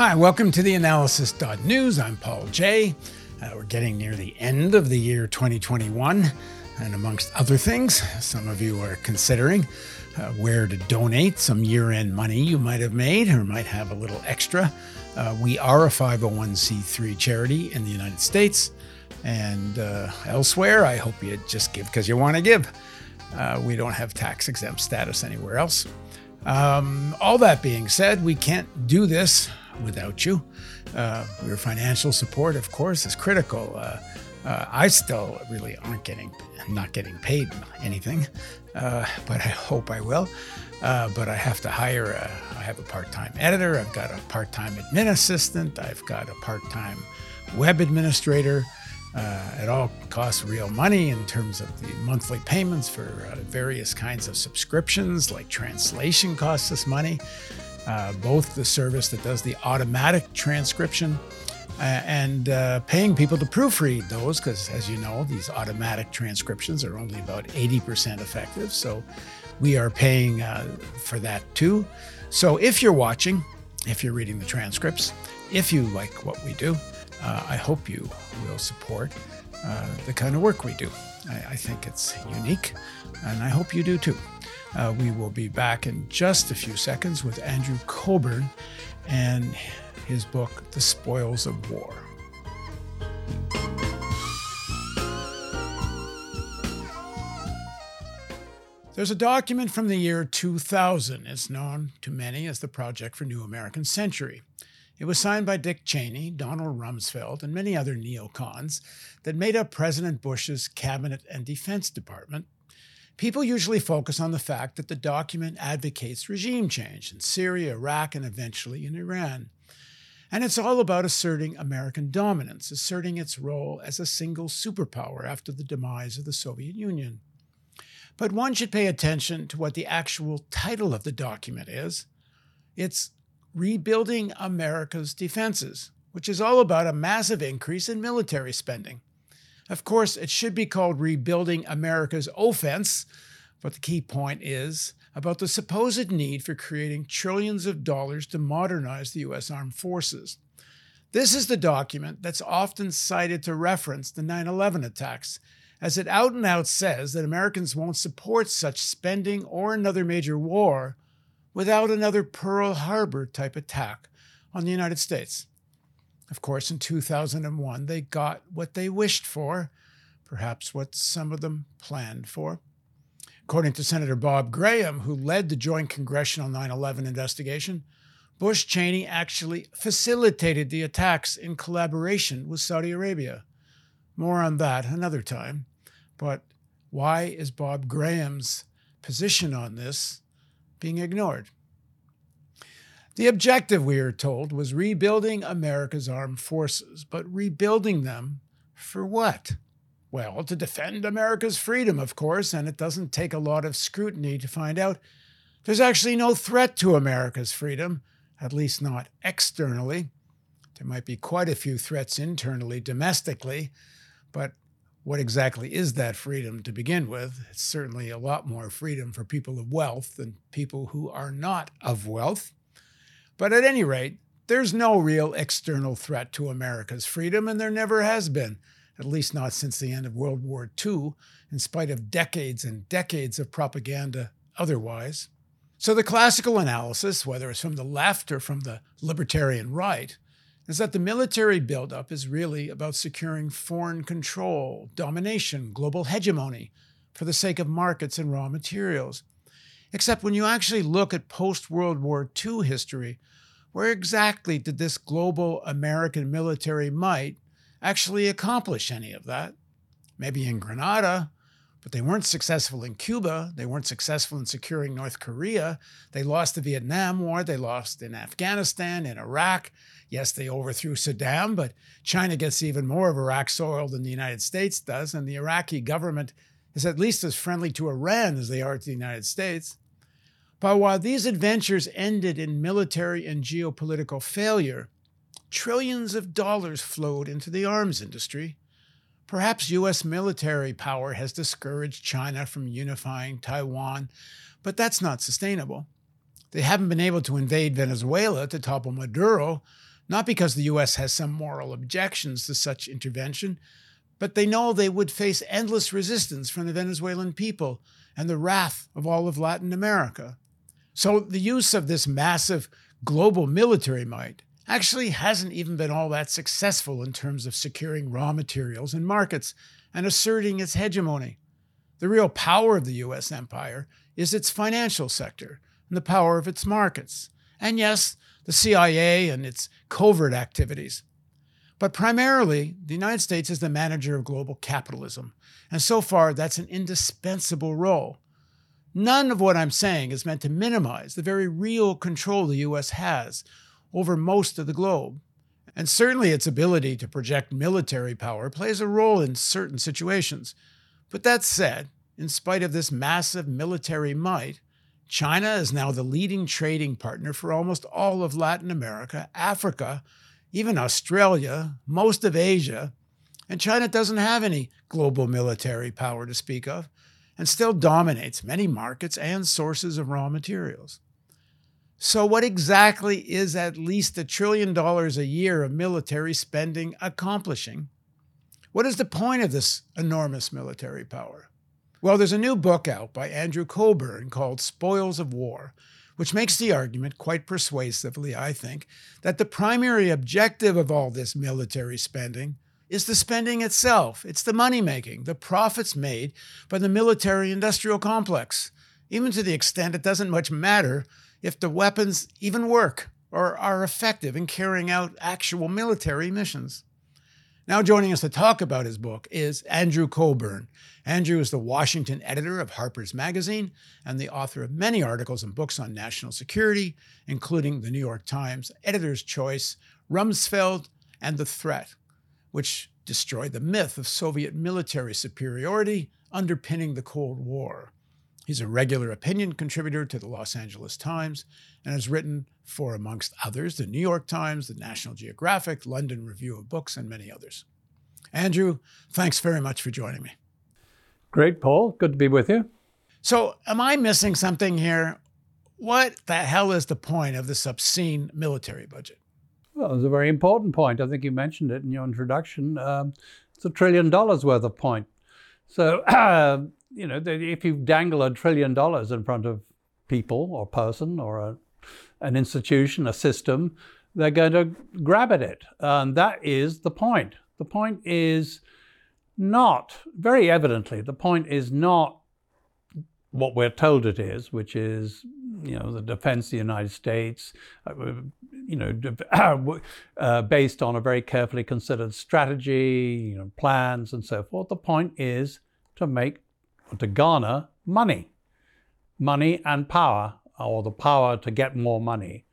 Hi, welcome to theanalysis.news. I'm Paul Jay. We're getting near the end of the year 2021, and amongst other things, some of you are considering where to donate some year-end money you might have made or might have a little extra. We are a 501c3 charity in the United States and elsewhere. I hope you just give because you want to give. We don't have tax-exempt status anywhere else. All that being said, we can't do this without you. Your financial support, of course, is critical. I still really not getting paid anything, but I hope I will. But I have to I have a part-time editor. I've got a part-time admin assistant. I've got a part-time web administrator. It all costs real money in terms of the monthly payments for various kinds of subscriptions, like translation costs us money, both the service that does the automatic transcription and paying people to proofread those, because as you know, these automatic transcriptions are only about 80% effective. So we are paying for that too. So if you're watching, if you're reading the transcripts, if you like what we do, I hope you will support the kind of work we do. I think it's unique, and I hope you do too. We will be back in just a few seconds with Andrew Cockburn and his book, The Spoils of War. There's a document from the year 2000. It's known to many as the Project for a New American Century. It was signed by Dick Cheney, Donald Rumsfeld, and many other neocons that made up President Bush's Cabinet and Defense Department. People usually focus on the fact that the document advocates regime change in Syria, Iraq, and eventually in Iran. And it's all about asserting American dominance, asserting its role as a single superpower after the demise of the Soviet Union. But one should pay attention to what the actual title of the document is. It's Rebuilding America's Defenses, which is all about a massive increase in military spending. Of course, it should be called Rebuilding America's Offense, but the key point is about the supposed need for creating trillions of dollars to modernize the U.S. armed forces. This is the document that's often cited to reference the 9/11 attacks, as it out and out says that Americans won't support such spending or another major war without another Pearl Harbor-type attack on the United States. Of course, in 2001, they got what they wished for, perhaps what some of them planned for. According to Senator Bob Graham, who led the joint congressional 9/11 investigation, Bush-Cheney actually facilitated the attacks in collaboration with Saudi Arabia. More on that another time. But why is Bob Graham's position on this being ignored? The objective, we are told, was rebuilding America's armed forces, but rebuilding them for what? Well, to defend America's freedom, of course, and it doesn't take a lot of scrutiny to find out there's actually no threat to America's freedom, at least not externally. There might be quite a few threats internally, domestically, but what exactly is that freedom to begin with? It's certainly a lot more freedom for people of wealth than people who are not of wealth. But at any rate, there's no real external threat to America's freedom, and there never has been, at least not since the end of World War II, in spite of decades and decades of propaganda otherwise. So the classical analysis, whether it's from the left or from the libertarian right, is that the military buildup is really about securing foreign control, domination, global hegemony for the sake of markets and raw materials. Except when you actually look at post-World War II history, where exactly did this global American military might actually accomplish any of that? Maybe in Grenada, but they weren't successful in Cuba. They weren't successful in securing North Korea. They lost the Vietnam War. They lost in Afghanistan, in Iraq. Yes, they overthrew Saddam, but China gets even more of Iraq's soil than the United States does, and the Iraqi government is at least as friendly to Iran as they are to the United States. But while these adventures ended in military and geopolitical failure, trillions of dollars flowed into the arms industry. Perhaps U.S. military power has discouraged China from unifying Taiwan, but that's not sustainable. They haven't been able to invade Venezuela to topple Maduro, not because the U.S. has some moral objections to such intervention, but they know they would face endless resistance from the Venezuelan people and the wrath of all of Latin America. So the use of this massive global military might actually hasn't even been all that successful in terms of securing raw materials and markets and asserting its hegemony. The real power of the U.S. empire is its financial sector and the power of its markets. And yes, the CIA and its covert activities. But primarily, the United States is the manager of global capitalism. And so far, that's an indispensable role. None of what I'm saying is meant to minimize the very real control the U.S. has over most of the globe. And certainly its ability to project military power plays a role in certain situations. But that said, in spite of this massive military might, China is now the leading trading partner for almost all of Latin America, Africa, even Australia, most of Asia. And China doesn't have any global military power to speak of, and still dominates many markets and sources of raw materials. So what exactly is at least $1 trillion a year of military spending accomplishing? What is the point of this enormous military power? Well, there's a new book out by Andrew Cockburn called Spoils of War, which makes the argument quite persuasively, I think, that the primary objective of all this military spending is the spending itself. It's the money-making, the profits made by the military-industrial complex, even to the extent it doesn't much matter if the weapons even work or are effective in carrying out actual military missions. Now joining us to talk about his book is Andrew Cockburn. Andrew is the Washington editor of Harper's Magazine and the author of many articles and books on national security, including the New York Times, Editor's Choice, Rumsfeld, and The Threat, which destroyed the myth of Soviet military superiority underpinning the Cold War. He's a regular opinion contributor to the Los Angeles Times and has written for, amongst others, the New York Times, the National Geographic, London Review of Books, and many others. Andrew, thanks very much for joining me. Great, Paul. Good to be with you. So am I missing something here? What the hell is the point of this obscene military budget? Well, it's a very important point. I think you mentioned it in your introduction. It's $1 trillion worth of point. So, you know, if you dangle $1 trillion in front of people or person or an institution, a system, they're going to grab at it. And that is the point. The point is not, very evidently, the point is not what we're told it is, which is, you know, the defense of the United States, you know, based on a very carefully considered strategy, you know, plans and so forth. The point is to make, to garner money and power, or the power to get more money.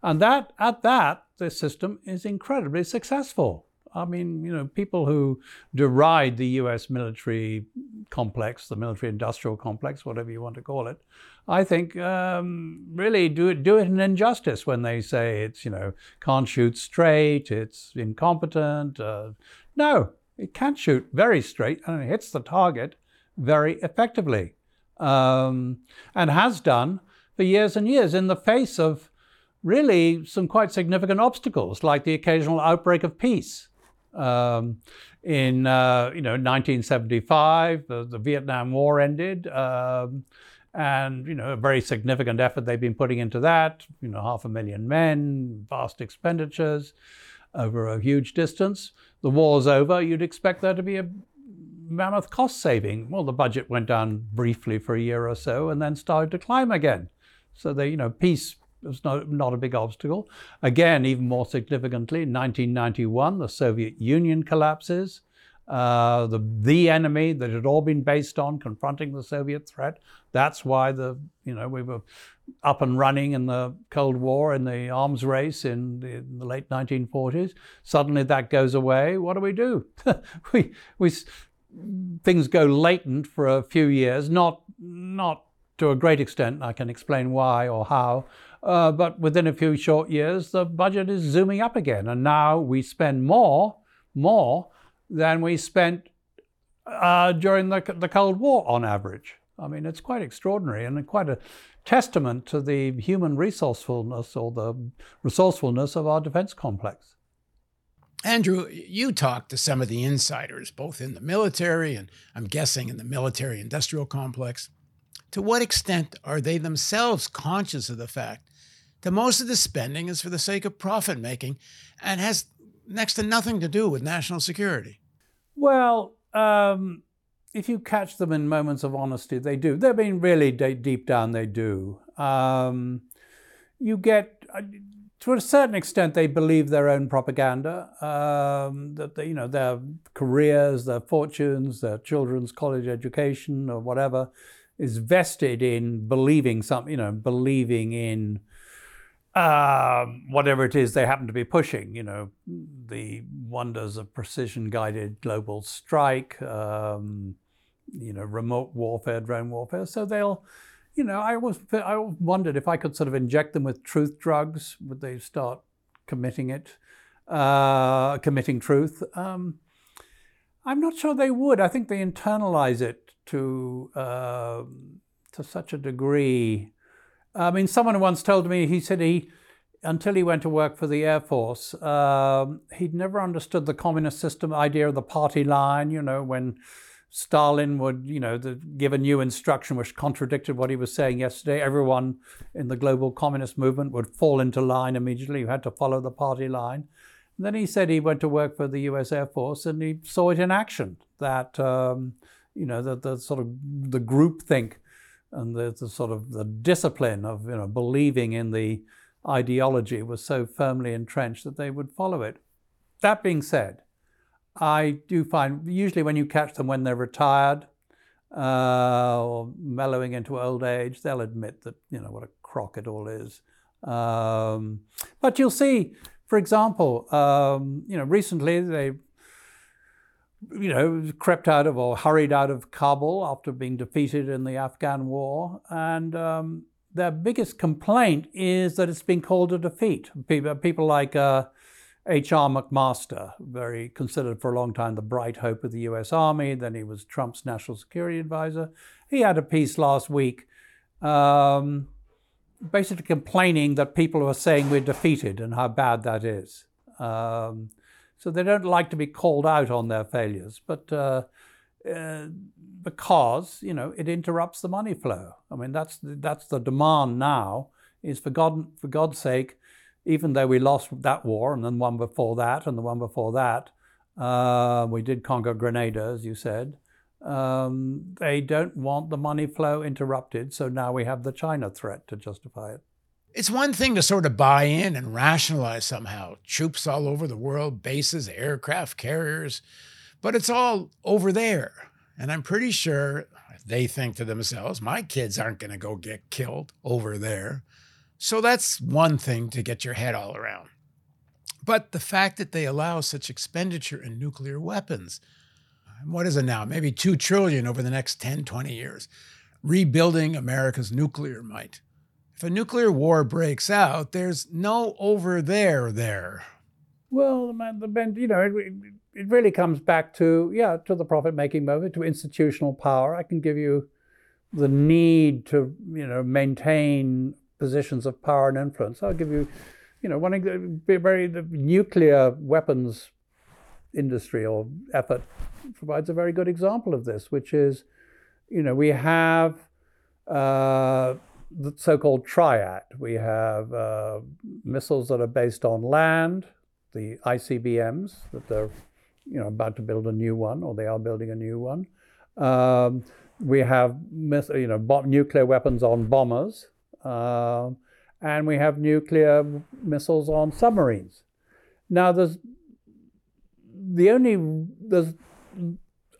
And that, at that, this system is incredibly successful. I mean, you know, people who deride the US military complex, the military industrial complex, whatever you want to call it, I think really do it an injustice when they say it's, you know, can't shoot straight, it's incompetent. No, it can shoot very straight and it hits the target very effectively, and has done for years and years in the face of really some quite significant obstacles, like the occasional outbreak of peace. In 1975, the Vietnam War ended, and, you know, a very significant effort they've been putting into that, you know, 500,000 men, vast expenditures over a huge distance. The war's over, you'd expect there to be a mammoth cost saving. Well, the budget went down briefly for a year or so and then started to climb again. So they, you know, peace was not a big obstacle. Again, even more significantly, in 1991, the Soviet Union collapses. The enemy that had all been based on confronting the Soviet threat. That's why we were up and running in the Cold War, in the arms race in the late 1940s. Suddenly that goes away. What do? we things go latent for a few years, not to a great extent, I can explain why or how, but within a few short years, the budget is zooming up again. And now we spend more than we spent during the Cold War on average. I mean, it's quite extraordinary and quite a testament to the human resourcefulness or the resourcefulness of our defense complex. Andrew, you talked to some of the insiders, both in the military and I'm guessing in the military industrial complex. To what extent are they themselves conscious of the fact that most of the spending is for the sake of profit making and has next to nothing to do with national security? Well, if you catch them in moments of honesty, they do. They're being really deep down, they do. You get, to a certain extent, they believe their own propaganda, that they, you know, their careers, their fortunes, their children's college education or whatever is vested in believing something, you know, believing in whatever it is they happen to be pushing, you know, the wonders of precision-guided global strike, you know, remote warfare, drone warfare. So they'll, you know, I always wondered if I could sort of inject them with truth drugs, would they start committing truth? I'm not sure they would. I think they internalize it to such a degree. I mean, someone once told me, he said until he went to work for the Air Force, he'd never understood the communist system idea of the party line, you know, when Stalin would, you know, give a new instruction which contradicted what he was saying yesterday. Everyone in the global communist movement would fall into line immediately. You had to follow the party line. And then he said he went to work for the U.S. Air Force and he saw it in action, that, you know, the sort of the groupthink and the sort of the discipline of, you know, believing in the ideology was so firmly entrenched that they would follow it. That being said, I do find usually when you catch them when they're retired or mellowing into old age, they'll admit that, you know, what a crock it all is. But you'll see, for example, you know, recently they, you know, crept out of or hurried out of Kabul after being defeated in the Afghan war. And their biggest complaint is that it's been called a defeat. People like H.R. McMaster, very considered for a long time the bright hope of the US Army. Then he was Trump's national security advisor. He had a piece last week basically complaining that people are saying we're defeated and how bad that is. So they don't like to be called out on their failures, but because, you know, it interrupts the money flow. I mean, that's the demand now is for God's sake, even though we lost that war and then one before that and the one before that, we did conquer Grenada, as you said. They don't want the money flow interrupted. So now we have the China threat to justify it. It's one thing to sort of buy in and rationalize somehow, troops all over the world, bases, aircraft carriers, but it's all over there. And I'm pretty sure they think to themselves, my kids aren't going to go get killed over there. So that's one thing to get your head all around. But the fact that they allow such expenditure in nuclear weapons, what is it now? Maybe $2 trillion over the next 10, 20 years, rebuilding America's nuclear might. If a nuclear war breaks out, there's no over there. Well, you know, it really comes back to, yeah, to the profit-making moment, to institutional power. I can give you the need to, you know, maintain positions of power and influence. I'll give you, you know, the nuclear weapons industry or effort provides a very good example of this, which is, you know, we have the so-called triad. We have missiles that are based on land, the ICBMs that they're, you know, about to build a new one, or they are building a new one. We have, you know, nuclear weapons on bombers, and we have nuclear missiles on submarines. Now, there's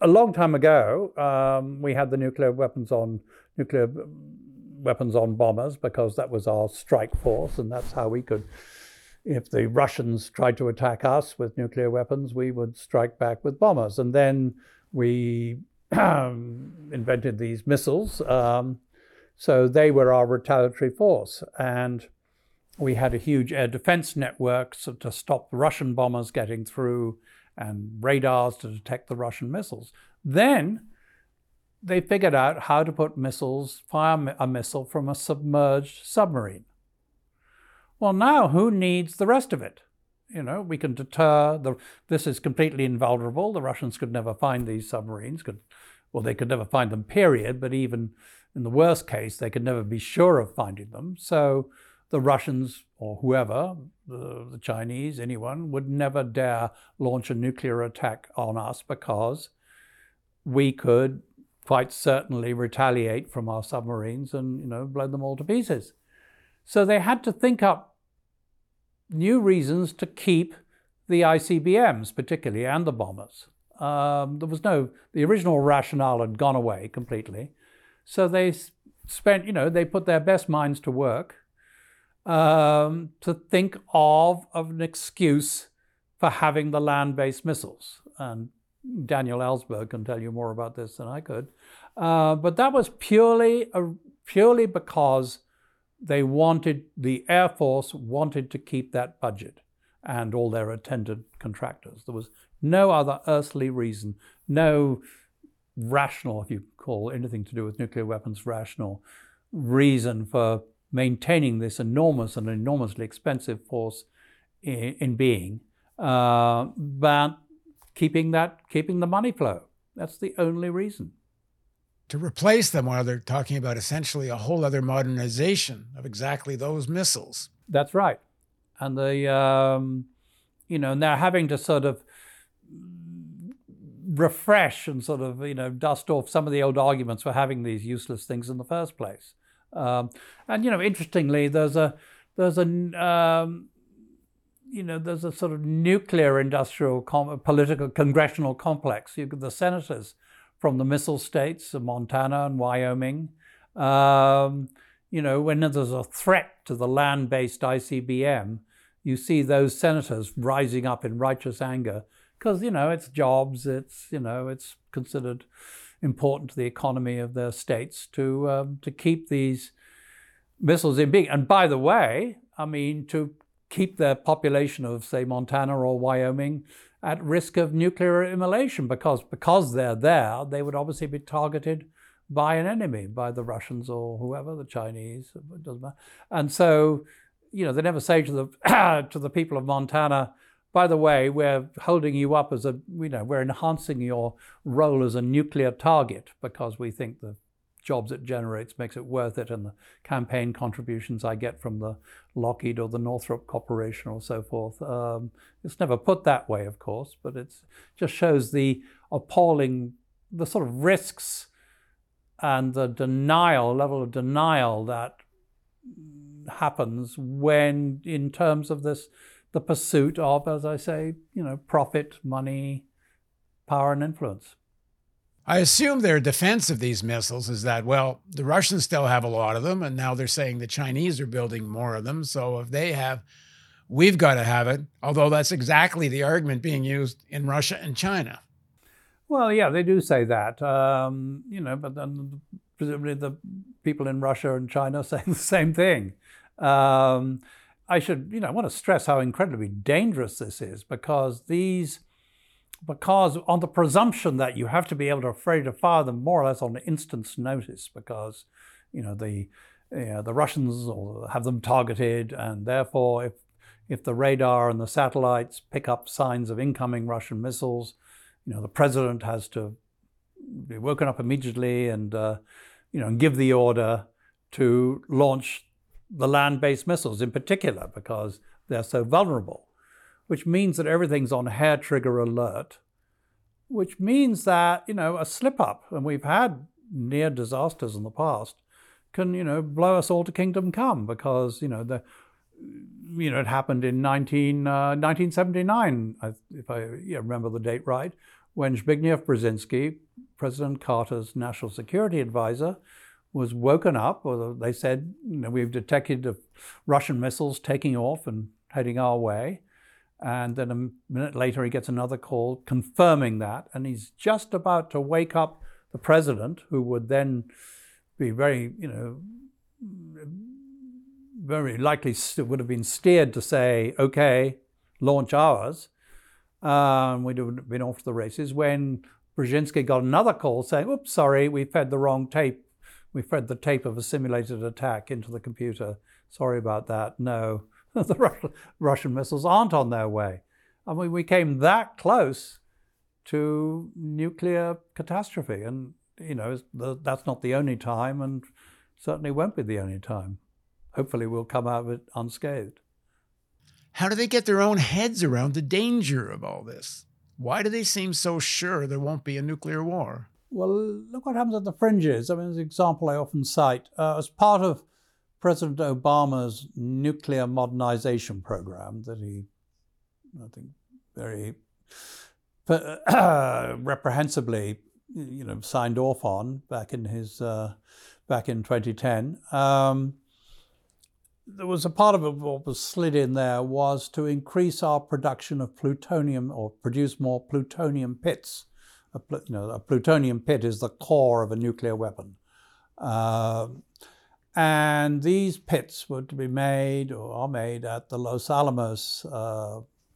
a long time ago we had the nuclear weapons on bombers because that was our strike force, and that's how we could, if the Russians tried to attack us with nuclear weapons, we would strike back with bombers. And then we invented these missiles, so they were our retaliatory force. And we had a huge air defense network to stop Russian bombers getting through and radars to detect the Russian missiles. Then They figured out how to put missiles, fire a missile from a submerged submarine. Well, now who needs the rest of it? You know, we can deter, this is completely invulnerable. The Russians could never find these submarines. Well, they could never find them, period, but even in the worst case, they could never be sure of finding them. So the Russians or whoever, the Chinese, anyone, would never dare launch a nuclear attack on us because we could quite certainly retaliate from our submarines and, you know, blow them all to pieces. So they had to think up new reasons to keep the ICBMs, particularly, and the bombers. The original rationale had gone away completely. So they spent, you know, they put their best minds to work to think of an excuse for having the land-based missiles. And Daniel Ellsberg can tell you more about this than I could. But that was purely because they wanted, the Air Force wanted to keep that budget and all their attendant contractors. There was no other earthly reason, no rational, if you call anything to do with nuclear weapons rational, reason for maintaining this enormous and enormously expensive force in being, but keeping the money flow. That's the only reason. To replace them, while they're talking about essentially a whole other modernization of exactly those missiles. That's right. And they, you know, now having to sort of refresh and sort of, you know, dust off some of the old arguments for having these useless things in the first place. And, you know, interestingly, there's a sort of nuclear industrial political congressional complex. You've got the senators from the missile states of Montana and Wyoming. You know, when there's a threat to the land-based ICBM, you see those senators rising up in righteous anger because, you know, it's jobs, it's, you know, it's considered important to the economy of their states to keep these missiles in being. And by the way, I mean, to keep their population of, say, Montana or Wyoming at risk of nuclear immolation because they're there, they would obviously be targeted by an enemy, by the Russians or whoever, the Chinese, it doesn't matter. And so, you know, they never say to the to the people of Montana, by the way, we're holding you up as a, you know, we're enhancing your role as a nuclear target because we think the jobs it generates makes it worth it, and the campaign contributions I get from the Lockheed or the Northrop Corporation or so forth. It's never put that way, of course, but it just shows the appalling, the sort of risks and the level of denial that happens when, in terms of this, the pursuit of, as I say, you know, profit, money, power, and influence. I assume their defense of these missiles is that, well, the Russians still have a lot of them, and now they're saying the Chinese are building more of them. So if they have, we've got to have it. Although that's exactly the argument being used in Russia and China. Well, yeah, they do say that, you know, but then presumably the people in Russia and China say the same thing. I should, you know, I want to stress how incredibly dangerous this is because on the presumption that you have to be able to afraid to fire them more or less on an instant's notice because, you know, the Russians have them targeted, and therefore if the radar and the satellites pick up signs of incoming Russian missiles, you know, the president has to be woken up immediately and, you know, and give the order to launch the land-based missiles in particular because they're so vulnerable. Which means that everything's on hair trigger alert, which means that, you know, a slip up, and we've had near disasters in the past, can, you know, blow us all to kingdom come because, you know, it happened in 1979, if I remember the date right, when Zbigniew Brzezinski, President Carter's national security advisor, was woken up, or they said, you know, we've detected Russian missiles taking off and heading our way. And then a minute later, he gets another call confirming that. And he's just about to wake up the president, who would then be very, you know, very likely would have been steered to say, okay, launch ours. And we'd have been off to the races when Brzezinski got another call saying, oops, sorry, we fed the wrong tape. We fed the tape of a simulated attack into the computer. Sorry about that. No, the Russian missiles aren't on their way. I mean, we came that close to nuclear catastrophe. And, you know, that's not the only time, and certainly won't be the only time. Hopefully we'll come out of it unscathed. How do they get their own heads around the danger of all this? Why do they seem so sure there won't be a nuclear war? Well, look what happens at the fringes. I mean, there's an example I often cite. As part of President Obama's nuclear modernization program that he, I think, very reprehensibly, you know, signed off on back in his back in 2010. There was a part of it, what was slid in there was to increase our production of plutonium, or produce more plutonium pits. A plutonium pit is the core of a nuclear weapon. And these pits were to be made, or are made, at the Los Alamos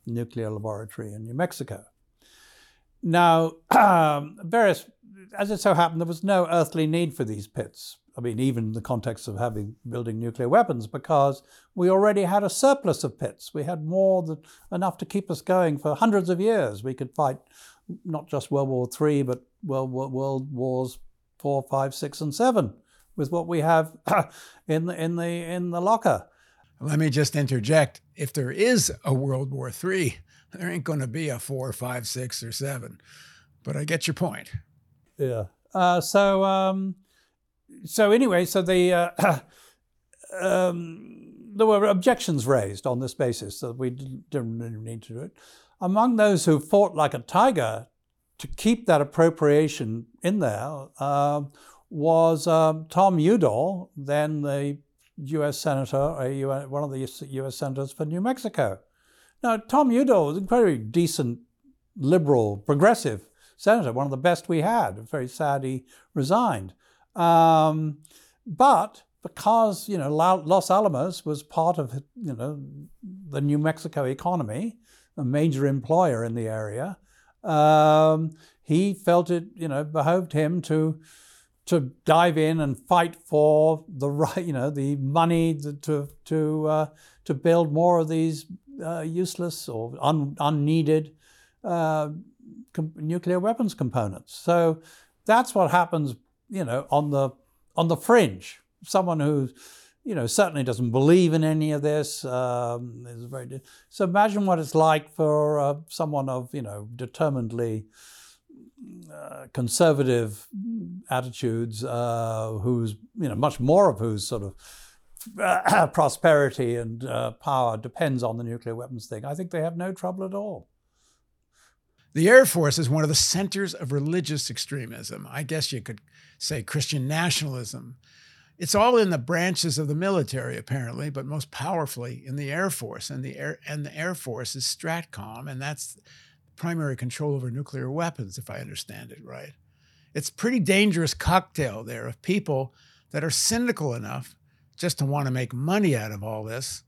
nuclear laboratory in New Mexico. Now, as it so happened, there was no earthly need for these pits. I mean, even in the context of building nuclear weapons, because we already had a surplus of pits. We had more than enough to keep us going for hundreds of years. We could fight not just World War III, but World Wars IV, V, VI, and VII with what we have in the locker. Let me just interject. If there is a World War III, there ain't going to be a 4, 5, 6, or 7. But I get your point. Yeah. There were objections raised on this basis that we didn't need to do it. Among those who fought like a tiger to keep that appropriation in there was Tom Udall, then the U.S. Senator, one of the U.S. Senators for New Mexico. Now, Tom Udall was an incredibly decent, liberal, progressive senator, one of the best we had. Very sad he resigned. But because, you know, Los Alamos was part of, you know, the New Mexico economy, a major employer in the area, he felt it, you know, behoved him to dive in and fight for the right, you know, the money to build more of these useless or unneeded nuclear weapons components. So that's what happens, you know, on the fringe. Someone who, you know, certainly doesn't believe in any of this. So imagine what it's like for someone of, you know, determinedly conservative attitudes, who's, you know, much more of whose sort of prosperity and power depends on the nuclear weapons thing. I think they have no trouble at all. The Air Force is one of the centers of religious extremism. I guess you could say Christian nationalism. It's all in the branches of the military, apparently, but most powerfully in the Air Force. And the Air Force is STRATCOM, and that's primary control over nuclear weapons, if I understand it right. It's a pretty dangerous cocktail there of people that are cynical enough just to want to make money out of all this.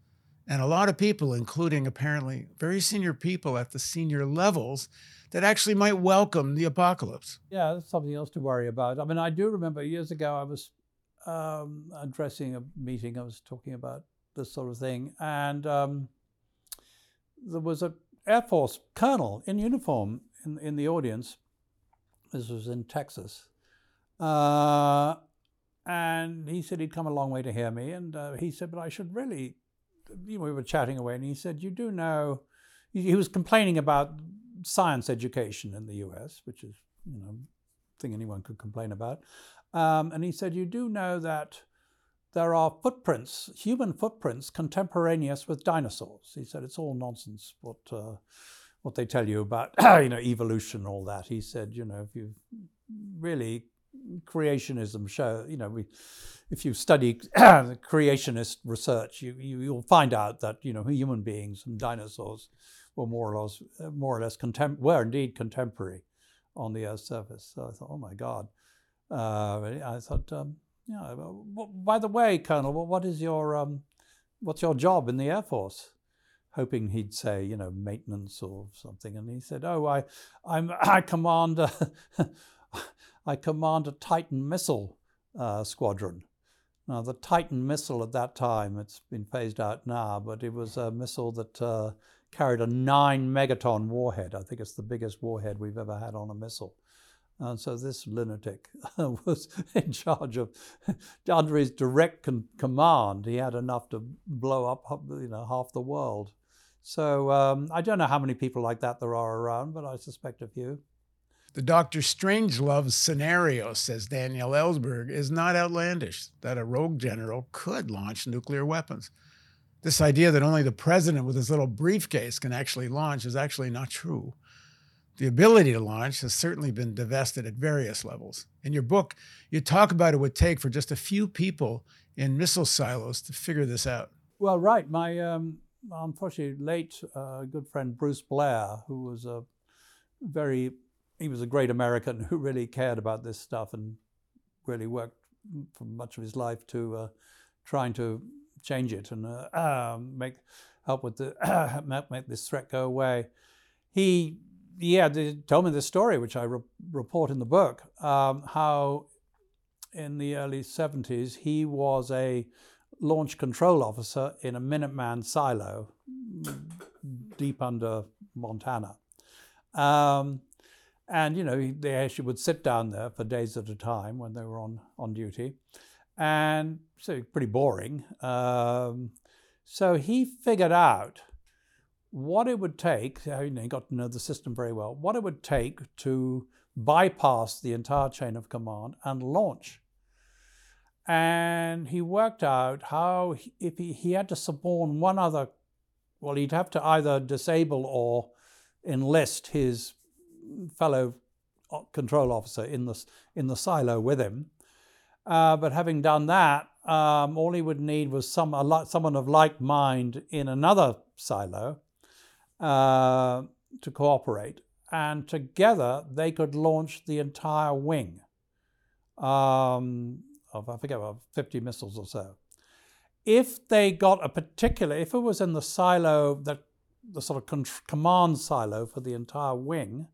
And a lot of people, including apparently very senior people at the senior levels, that actually might welcome the apocalypse. Yeah, that's something else to worry about. I mean, I do remember years ago I was addressing a meeting, I was talking about this sort of thing, and there was an Air Force colonel in uniform in the audience. This was in Texas. And he said he'd come a long way to hear me, and he said, but I should really, you know, we were chatting away, and he said, you do know, he was complaining about science education in the US, which is, you know, thing anyone could complain about. And he said, you do know that there are footprints, human footprints, contemporaneous with dinosaurs. He said, it's all nonsense what they tell you about, you know, evolution and all that. He said, you know, if you really, creationism show, you know, if you study creationist research, you'll find out that, you know, human beings and dinosaurs were were indeed contemporary on the Earth's surface. So I thought, oh my God. I thought, yeah. By the way, Colonel, what's your job in the Air Force? hoping he'd say, you know, maintenance or something. And he said, oh, I command a Titan missile squadron. Now, the Titan missile at that time, it's been phased out now, but it was a missile that carried a 9-megaton warhead. I think it's the biggest warhead we've ever had on a missile. And so this lunatic was in charge of, under his direct command, he had enough to blow up, you know, half the world. So I don't know how many people like that there are around, but I suspect a few. The Dr. Strangelove scenario, says Daniel Ellsberg, is not outlandish, that a rogue general could launch nuclear weapons. This idea that only the president with his little briefcase can actually launch is actually not true. The ability to launch has certainly been divested at various levels. In your book, you talk about it would take for just a few people in missile silos to figure this out. Well, right. My, unfortunately, late good friend Bruce Blair, who was he was a great American who really cared about this stuff and really worked for much of his life to trying to change it and make this threat go away. They told me this story, which I report in the book, how in the early 70s, he was a launch control officer in a Minuteman silo deep under Montana. And, you know, they actually would sit down there for days at a time when they were on duty. And so pretty boring. So he figured out what it would take, you know, he got to know the system very well, what it would take to bypass the entire chain of command and launch. And he worked out how, if he had to suborn one other, well, he'd have to either disable or enlist his fellow control officer in the silo with him. But having done that, all he would need was someone of like mind in another silo to cooperate, and together they could launch the entire wing of, I forget, about 50 missiles or so. If it was in the silo, that the sort of command silo for the entire wing,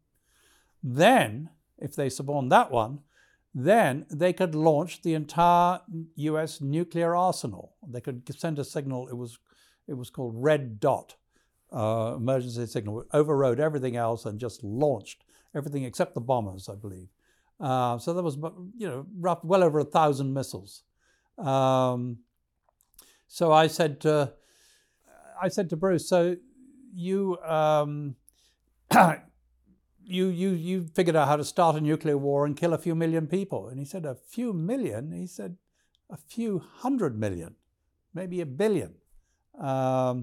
then if they suborned that one, then they could launch the entire U.S. nuclear arsenal. They could send a signal. It was called Red Dot, emergency signal. It overrode everything else and just launched everything except the bombers, I believe. So there was, you know, well over 1,000 missiles. So I said to Bruce, so you you figured out how to start a nuclear war and kill a few million people. And he said, a few million? He said, a few hundred million, maybe a billion. So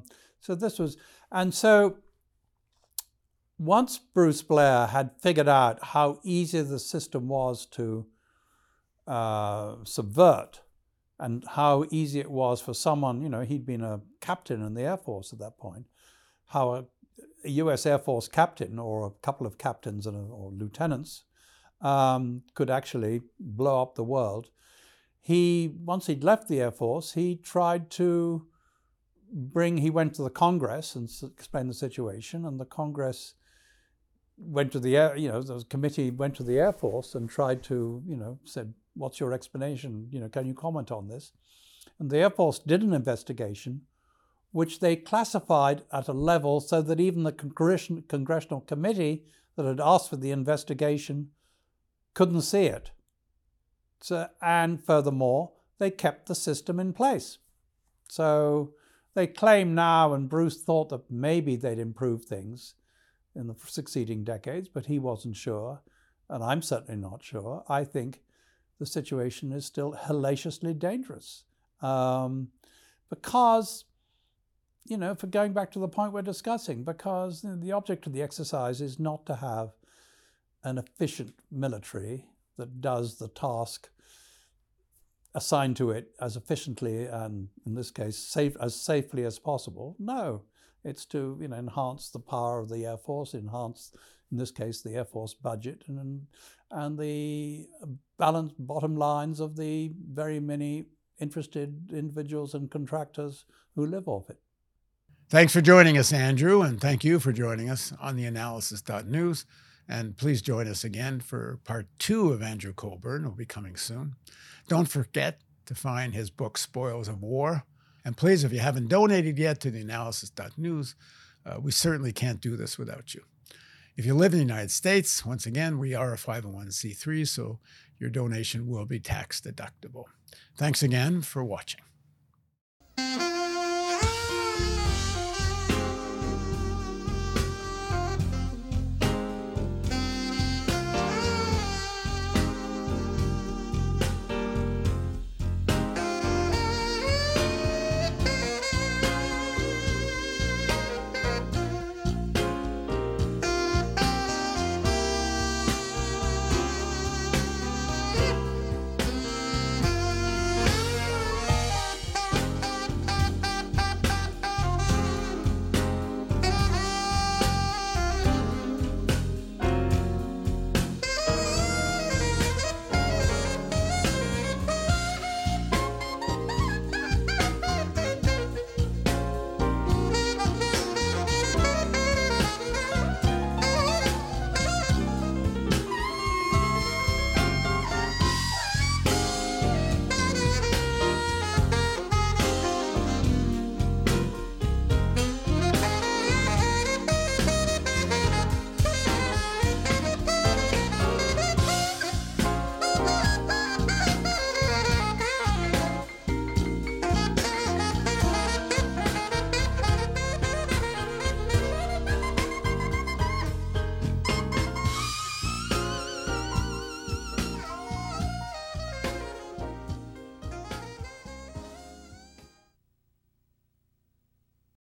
this was, and so once Bruce Blair had figured out how easy the system was to subvert and how easy it was for someone, you know, he'd been a captain in the Air Force at that point, how a U.S. Air Force captain or a couple of captains or lieutenants could actually blow up the world. Once he'd left the Air Force, he tried to he went to the Congress and explained the situation, and the Congress went to the committee went to the Air Force and tried to, you know, said, what's your explanation? You know, can you comment on this? And the Air Force did an investigation, which they classified at a level so that even the congressional committee that had asked for the investigation couldn't see it. So, and furthermore, they kept the system in place. So they claim now, and Bruce thought that maybe they'd improve things in the succeeding decades, but he wasn't sure, and I'm certainly not sure. I think the situation is still hellaciously dangerous because, you know, for going back to the point we're discussing, because the object of the exercise is not to have an efficient military that does the task assigned to it as efficiently and, in this case, as safely as possible. No, it's to, you know, enhance the power of the Air Force, enhance, in this case, the Air Force budget and the balanced bottom lines of the very many interested individuals and contractors who live off it. Thanks for joining us, Andrew, and thank you for joining us on theanalysis.news. And please join us again for part two of Andrew Cockburn. It'll be coming soon. Don't forget to find his book, Spoils of War. And please, if you haven't donated yet to theanalysis.news, we certainly can't do this without you. If you live in the United States, once again, we are a 501c3, so your donation will be tax deductible. Thanks again for watching.